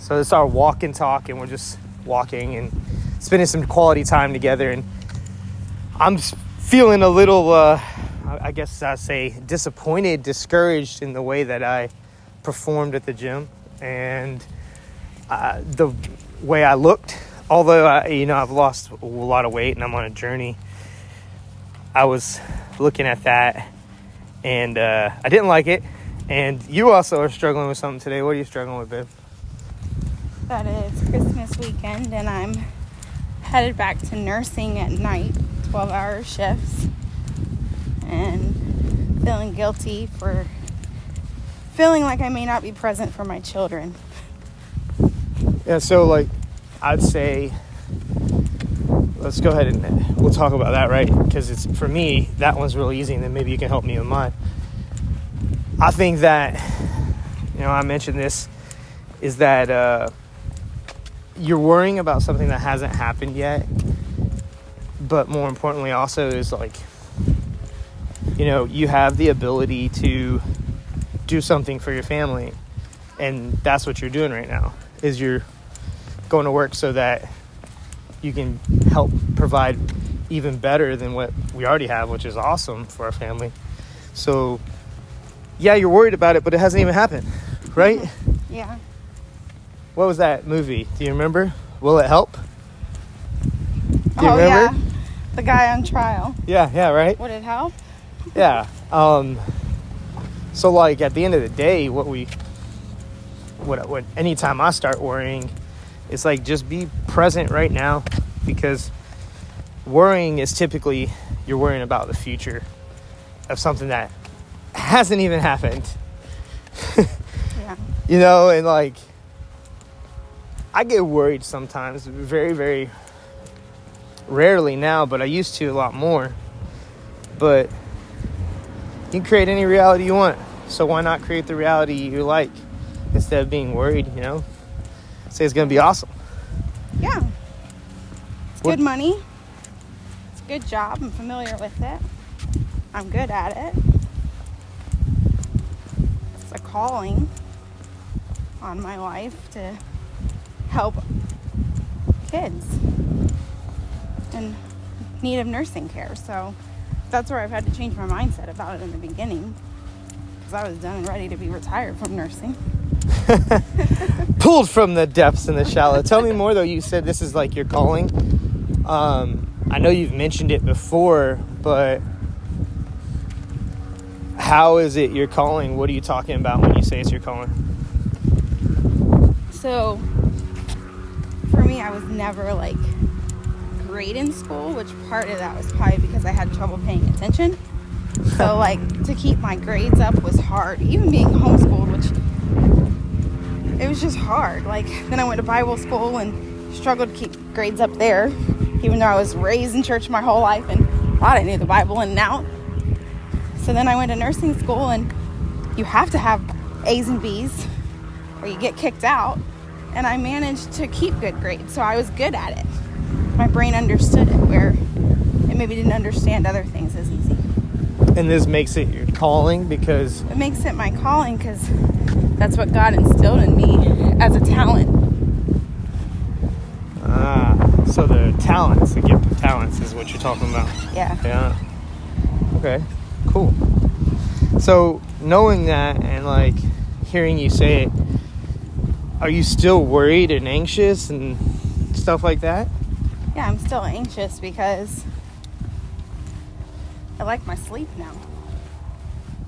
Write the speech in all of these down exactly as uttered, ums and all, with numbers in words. So it's our walk and talk, and we're just walking and spending some quality time together. And I'm feeling a little, uh, I guess I'd say, disappointed, discouraged in the way that I performed at the gym and uh, the way I looked. Although, I, you know, I've lost a lot of weight and I'm on a journey, I was looking at that and uh, I didn't like it. And you also are struggling with something today. What are you struggling with, babe? That it's Christmas weekend and I'm headed back to nursing at night, twelve-hour shifts, and feeling guilty for feeling like I may not be present for my children. Yeah, so, like, I'd say, let's go ahead and we'll talk about that, right? Because it's, for me, that one's real easy, and then maybe you can help me with mine. I think that, you know, I mentioned this, is that uh, you're worrying about something that hasn't happened yet, but more importantly also is, like, you know, you have the ability to do something for your family, and that's what you're doing right now, is you're going to work so that you can help provide even better than what we already have, which is awesome for our family. So, yeah, you're worried about it, but it hasn't even happened, right? Yeah. What was that movie? Do you remember? Will It Help? Do you oh, remember? Yeah. The guy on trial. Yeah, yeah, right? Would it help? Yeah. Um, so, like, at the end of the day, what we, what, what, anytime I start worrying, it's like, just be present right now, because worrying is typically, you're worrying about the future of something that hasn't even happened. Yeah. You know, and like, I get worried sometimes, very, very rarely now, but I used to a lot more. But you can create any reality you want. So why not create the reality you like instead of being worried, you know? Say it's going to be awesome. Yeah. It's what? Good money. It's a good job. I'm familiar with it. I'm good at it. It's a calling on my life to help kids in need of nursing care. So that's where I've had to change my mindset about it in the beginning, because I was done and ready to be retired from nursing. Pulled from the depths and the shallow. Tell me more, though. You said this is like your calling. Um, I know you've mentioned it before, but how is it your calling? What are you talking about when you say it's your calling? So, for me, I was never, like, great in school, which part of that was probably because I had trouble paying attention. So, like, to keep my grades up was hard. Even being homeschooled, which, it was just hard. Like, then I went to Bible school and struggled to keep grades up there, even though I was raised in church my whole life and thought I knew the Bible in and out. So then I went to nursing school, and you have to have A's and B's or you get kicked out. And I managed to keep good grades, so I was good at it. My brain understood it, where it maybe didn't understand other things as easy. And this makes it your calling because... It makes it my calling because that's what God instilled in me as a talent. Ah, so the talents, the gift of talents is what you're talking about. Yeah. Yeah. Okay. Cool. So knowing that and like hearing you say it, are you still worried and anxious and stuff like that? Yeah, I'm still anxious because I like my sleep now.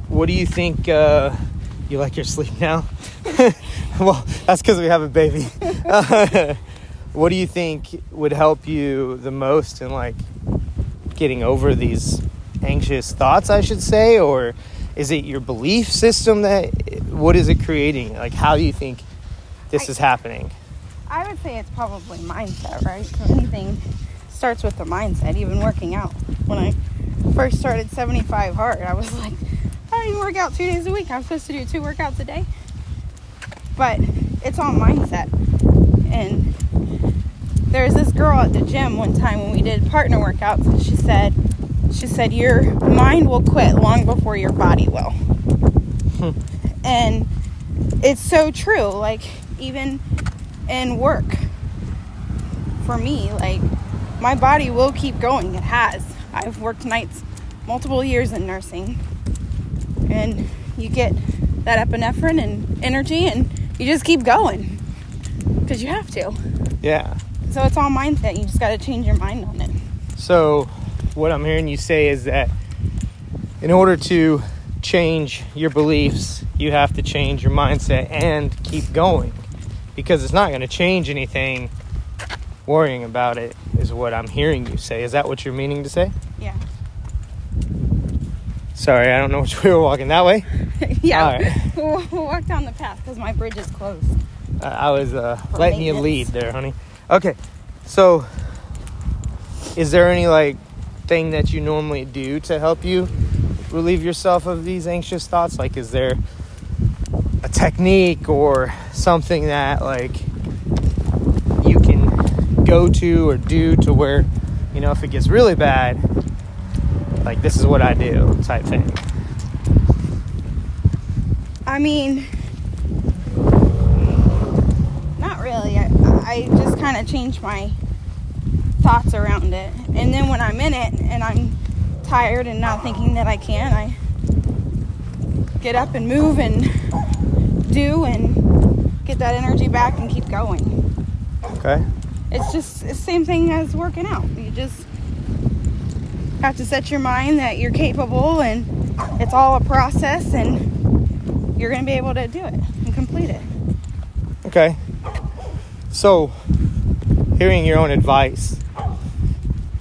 What do you think? Uh, you like your sleep now? Well, that's because we have a baby. What do you think would help you the most in like getting over these anxious thoughts, I should say? Or is it your belief system? That what is it creating? Like, how do you think this I, is happening? I would say it's probably mindset, right? So anything starts with the mindset. Even working out, when I first started seventy-five hard, I was like, I don't work out two days a week, I'm supposed to do two workouts a day. But it's all mindset. And there was this girl at the gym one time when we did partner workouts, and she said She said, your mind will quit long before your body will. Hmm. And it's so true. Like, even and work. For me, like, my body will keep going. It has. I've worked nights multiple years in nursing. And you get that epinephrine and energy, and you just keep going. Because you have to. Yeah. So it's all mindset. You just got to change your mind on it. So what I'm hearing you say is that in order to change your beliefs, you have to change your mindset and keep going. Because it's not going to change anything worrying about it, is what I'm hearing you say. Is that what you're meaning to say? Yeah. Sorry, I don't know which way we're walking. That way? Yeah. All right. We'll, we'll walk down the path because my bridge is closed. Uh, I was uh, letting you lead there, honey. Okay. So is there any, like, thing that you normally do to help you relieve yourself of these anxious thoughts? Like, is there a technique or something that, like, you can go to or do to where, you know, if it gets really bad, like, this is what I do type thing? I mean, not really. I, I just kind of change my thoughts around it. And then when I'm in it and I'm tired and not thinking that I can, I get up and move and do and get that energy back and keep going. Okay. It's just the same thing as working out. You just have to set your mind that you're capable, and it's all a process, and you're going to be able to do it and complete it. Okay. So hearing your own advice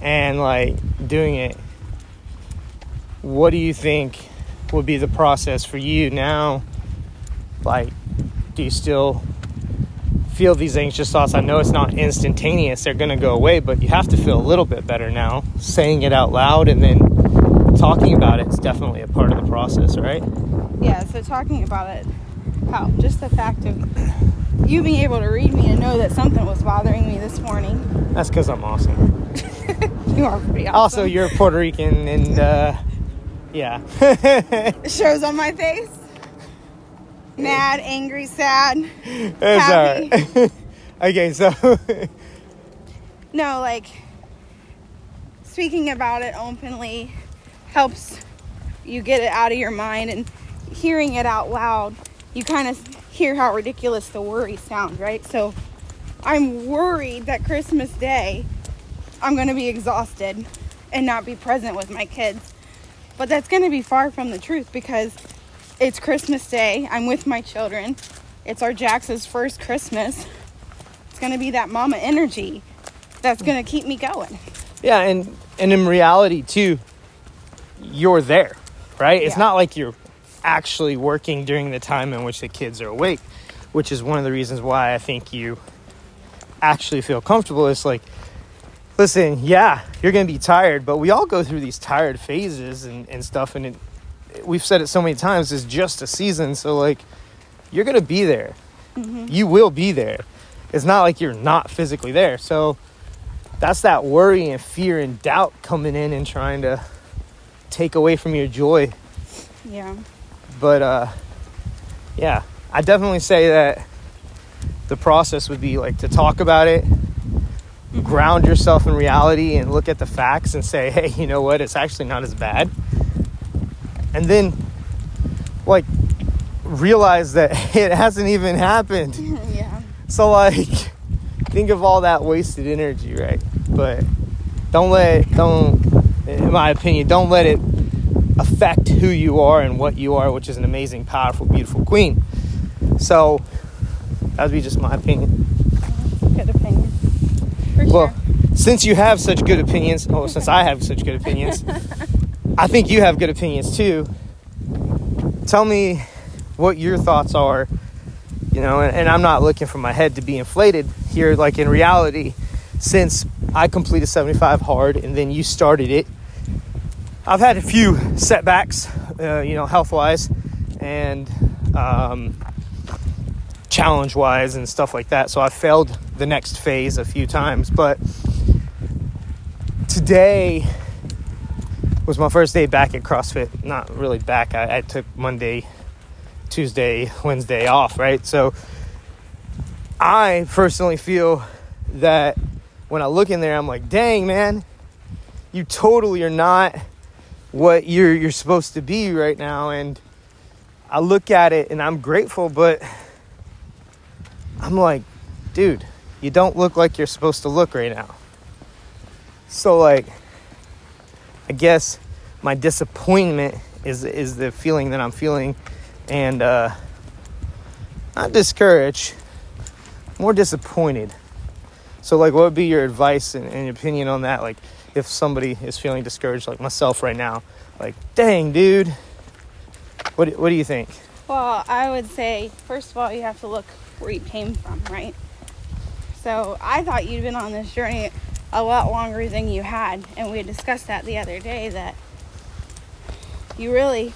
and, like, doing it, what do you think would be the process for you now? Like, do you still feel these anxious thoughts? I know it's not instantaneous. They're going to go away, but you have to feel a little bit better now. Saying it out loud and then talking about it is definitely a part of the process, right? Yeah, so talking about it, how just the fact of you being able to read me and know that something was bothering me this morning. That's because I'm awesome. You are pretty awesome. Also, you're Puerto Rican and... uh yeah. Shows on my face. Mad, angry, sad, it's happy. Right. Okay, so. No, like, speaking about it openly helps you get it out of your mind. And hearing it out loud, you kind of hear how ridiculous the worries sound, right? So I'm worried that Christmas Day I'm going to be exhausted and not be present with my kids. But that's going to be far from the truth, because it's Christmas Day. I'm with my children. It's our Jax's first Christmas. It's going to be that mama energy that's going to keep me going. Yeah, and, and in reality, too, you're there, right? Yeah. It's not like you're actually working during the time in which the kids are awake, which is one of the reasons why I think you actually feel comfortable. It's like, listen, yeah, you're going to be tired, but we all go through these tired phases and, and stuff. And it, we've said it so many times, it's just a season. So, like, you're going to be there. Mm-hmm. You will be there. It's not like you're not physically there. So that's that worry and fear and doubt coming in and trying to take away from your joy. Yeah. But, uh, yeah, I definitely say that the process would be, like, to talk about it. Ground yourself in reality and look at the facts and say, hey, you know what, it's actually not as bad. And then, like, realize that it hasn't even happened. Yeah. So, like, think of all that wasted energy, right? But don't let don't in my opinion don't let it affect who you are and what you are, which is an amazing, powerful, beautiful queen. So that would be just my opinion. Good opinion. Well, since you have such good opinions, oh, since I have such good opinions, I think you have good opinions too. Tell me what your thoughts are, you know, and, and I'm not looking for my head to be inflated here. Like, in reality, since I completed seventy-five hard and then you started it, I've had a few setbacks, uh, you know, health-wise and um, challenge-wise and stuff like that. So I failed the next phase a few times, but today was my first day back at CrossFit. Not really back. I, I took Monday, Tuesday, Wednesday off, right? So I personally feel that when I look in there, I'm like, dang, man, you totally are not what you're you're supposed to be right now. And I look at it and I'm grateful, but I'm like, dude, you don't look like you're supposed to look right now. So like, I guess my disappointment is is the feeling that I'm feeling, and uh, not discouraged, more disappointed. So like, what would be your advice and, and opinion on that? Like, if somebody is feeling discouraged, like myself right now, like, dang, dude, what what do you think? Well, I would say, first of all, you have to look where you came from, right? So I thought you'd been on this journey a lot longer than you had, and we discussed that the other day, that you really,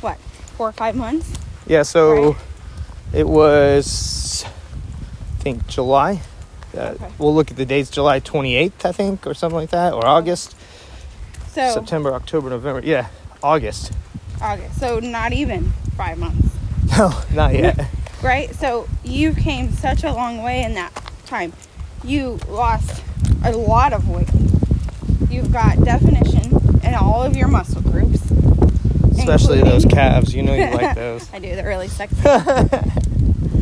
what, four or five months? Yeah, so right? It was, I think, July. Uh, okay. We'll look at the dates, July twenty-eighth, I think, or something like that, or August. So September, October, November. Yeah, August. August. So not even five months. No, not yet. Right? So you came such a long way in that time. You lost a lot of weight. You've got definition in all of your muscle groups. Especially including... those calves. You know you like those. I do. They're really sexy.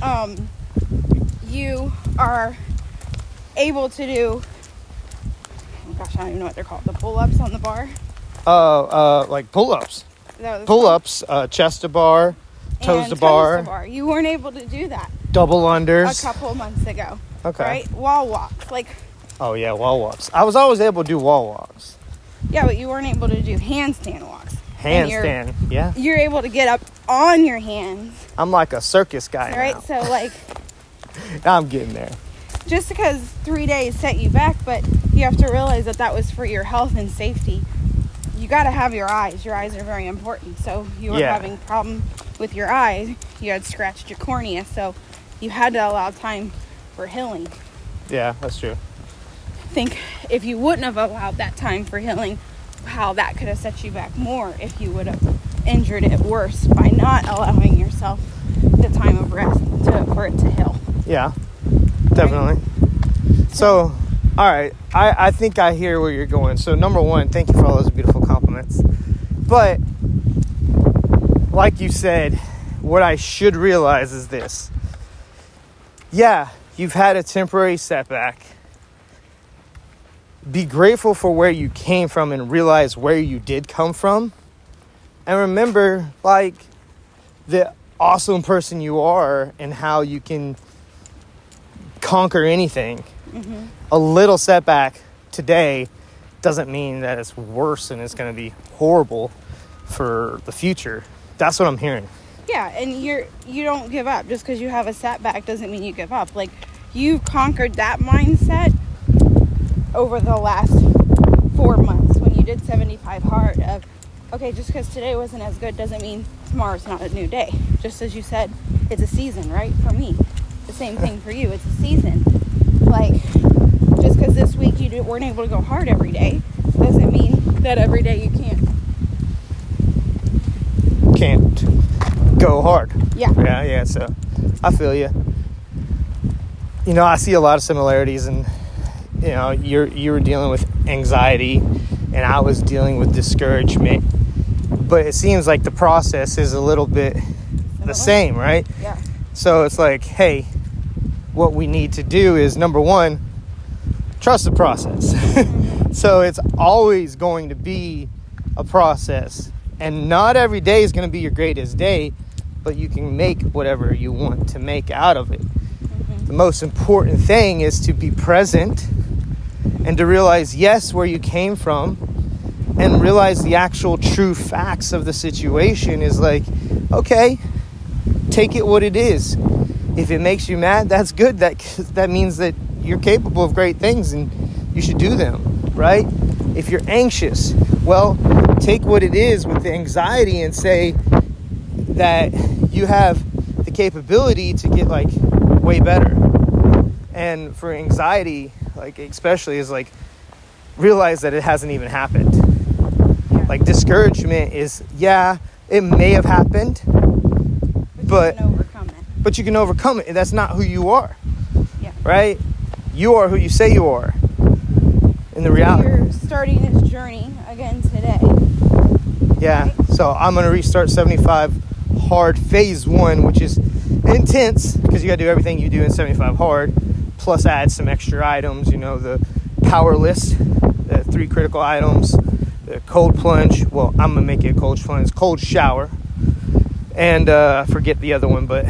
um, you are... able to do, oh gosh, I don't even know what they're called, the pull-ups on the bar. Oh, uh, uh, like pull-ups. Pull-ups, uh, chest to bar, toes to bar. Toes to bar. You weren't able to do that. Double unders. A couple months ago. Okay. Right? Wall walks, like. Oh yeah, wall walks. I was always able to do wall walks. Yeah, but you weren't able to do handstand walks. Handstand, you're, yeah. You're able to get up on your hands. I'm like a circus guy now. Right, so like. I'm getting there. Just because three days set you back, but you have to realize that that was for your health and safety. You got to have your eyes. Your eyes are very important. So you were yeah. having a problem with your eyes. You had scratched your cornea, so you had to allow time for healing. Yeah, that's true. I think if you wouldn't have allowed that time for healing, how that could have set you back more if you would have injured it worse by not allowing yourself the time of rest to, for it to heal. Yeah. Definitely. So, all right. I, I think I hear where you're going. So, number one, thank you for all those beautiful compliments. But, like you said, what I should realize is this. Yeah, you've had a temporary setback. Be grateful for where you came from and realize where you did come from. And remember, like, the awesome person you are and how you can... conquer anything. Mm-hmm. A little setback today doesn't mean that it's worse and it's going to be horrible for the future. That's what I'm hearing. Yeah, and you're you don't give up. Just because you have a setback doesn't mean you give up. Like, you've conquered that mindset over the last four months when you did seventy-five hard of, okay, just because today wasn't as good doesn't mean tomorrow's not a new day. Just as you said, it's a season, right? For me. The same thing for you. It's a season. Like, just because this week you weren't able to go hard every day doesn't mean that every day you can't can't go hard. Yeah. Yeah, yeah. So, I feel you. You know, I see a lot of similarities, and you know, you're you were dealing with anxiety, and I was dealing with discouragement. But it seems like the process is a little bit the same, right? Yeah. So it's like, hey, what we need to do is, number one, trust the process. So it's always going to be a process. And not every day is going to be your greatest day, but you can make whatever you want to make out of it. Mm-hmm. The most important thing is to be present and to realize, yes, where you came from, and realize the actual true facts of the situation is like, okay, take it what it is. If it makes you mad, that's good. That that means that you're capable of great things and you should do them, right? If you're anxious, well, take what it is with the anxiety and say that you have the capability to get, like, way better. And for anxiety, like, especially, is, like, realize that it hasn't even happened. Like, discouragement is, yeah, it may have happened, But, but you can overcome it. That's not who you are. right? You are who you say you are in the reality. You're starting this journey again today. Yeah. Right? So I'm going to restart seventy-five hard phase one, which is intense because you got to do everything you do in seventy-five hard, plus add some extra items, you know, the power list, the three critical items, the cold plunge. Well, I'm going to make it a cold plunge, cold shower. And uh, I forget the other one, but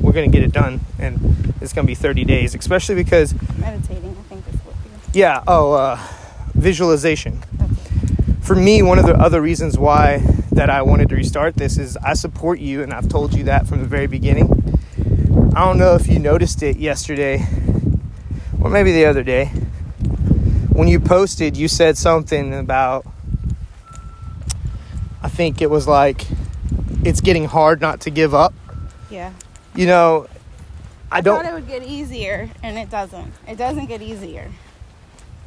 we're going to get it done. And it's going to be thirty days, especially because... Meditating, I think, is what you're... Yeah, oh, uh, visualization. Okay. For me, one of the other reasons why that I wanted to restart this is I support you, and I've told you that from the very beginning. I don't know if you noticed it yesterday, or maybe the other day. When you posted, you said something about... I think it was like... it's getting hard not to give up. Yeah. You know, I, I don't... I thought it would get easier, and it doesn't. It doesn't get easier.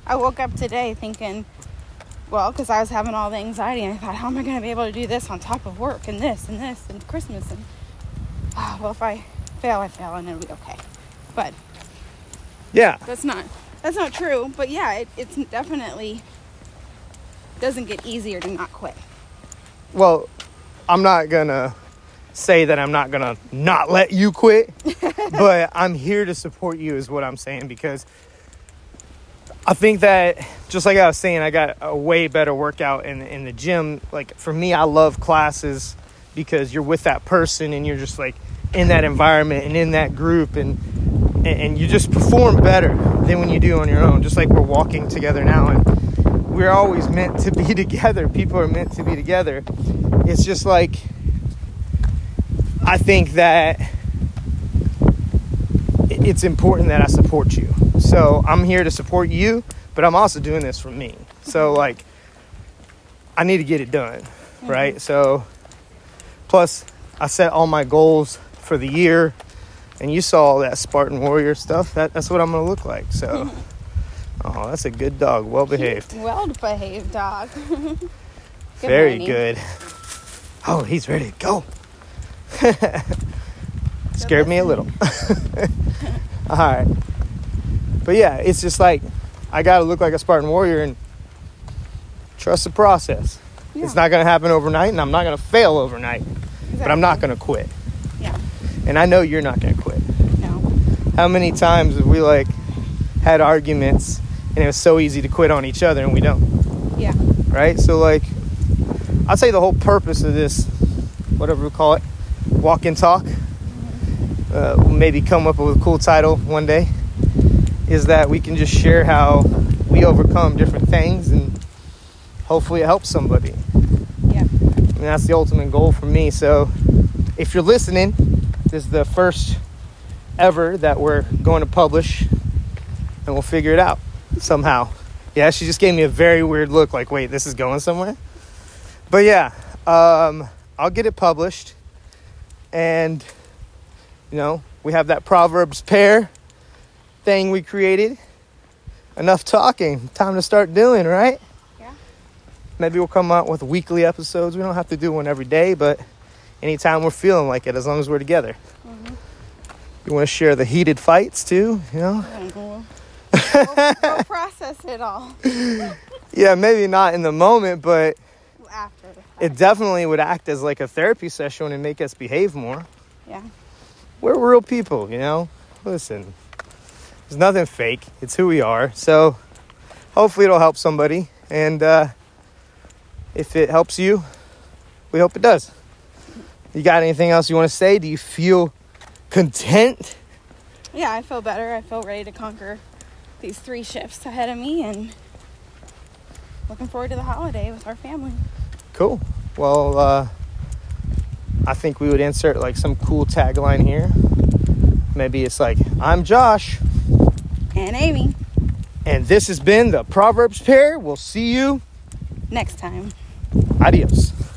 I woke up today thinking, well, because I was having all the anxiety, and I thought, how am I going to be able to do this on top of work, and this, and this, and Christmas, and... Oh, well, if I fail, I fail, and it'll be okay. But... yeah. That's not... That's not true, but yeah, it it's definitely... doesn't get easier to not quit. Well... I'm not going to say that I'm not going to not let you quit, but I'm here to support you is what I'm saying, because I think that just like I was saying, I got a way better workout in, in the gym. Like for me, I love classes because you're with that person and you're just like in that environment and in that group, and, and, and you just perform better than when you do on your own. Just like we're walking together now, and we're always meant to be together. People are meant to be together. It's just like, I think that it's important that I support you. So I'm here to support you, but I'm also doing this for me. So like, I need to get it done, mm-hmm. right? So plus I set all my goals for the year, and you saw all that Spartan Warrior stuff. That, that's what I'm going to look like. So, oh, that's a good dog. Well behaved. Well behaved dog. Good Very morning. Good. Oh, he's ready to go. Scared me a little. All right. But yeah, it's just like, I got to look like a Spartan Warrior and trust the process. Yeah. It's not going to happen overnight, and I'm not going to fail overnight. Exactly. But I'm not going to quit. Yeah. And I know you're not going to quit. No. How many times have we, like, had arguments, and it was so easy to quit on each other, and we don't? Yeah. Right? So, like... I'd say the whole purpose of this, whatever we call it, walk and talk, uh, we'll maybe come up with a cool title one day, is that we can just share how we overcome different things, and hopefully it helps somebody. Yeah. And that's the ultimate goal for me. So if you're listening, this is the first ever that we're going to publish, and we'll figure it out somehow. Yeah, she just gave me a very weird look like, wait, this is going somewhere? But yeah, um, I'll get it published, and, you know, we have that Proverbs Pair thing we created. Enough talking, time to start doing, right? Yeah. Maybe we'll come out with weekly episodes. We don't have to do one every day, but anytime we're feeling like it, as long as we're together. Mm-hmm. You want to share the heated fights too, you know? We'll, we'll process it all. Yeah, maybe not in the moment, but... after the fact. It definitely would act as like a therapy session and make us behave more. Yeah. We're real people, you know? Listen, there's nothing fake. It's who we are. So hopefully it'll help somebody. And uh, if it helps you, we hope it does. You got anything else you want to say? Do you feel content? Yeah, I feel better. I feel ready to conquer these three shifts ahead of me, and looking forward to the holiday with our family. Cool. Well, uh, I think we would insert like some cool tagline here. Maybe it's like, I'm Josh. And Amy. And this has been the Proverbs Pair. We'll see you next time. Adios.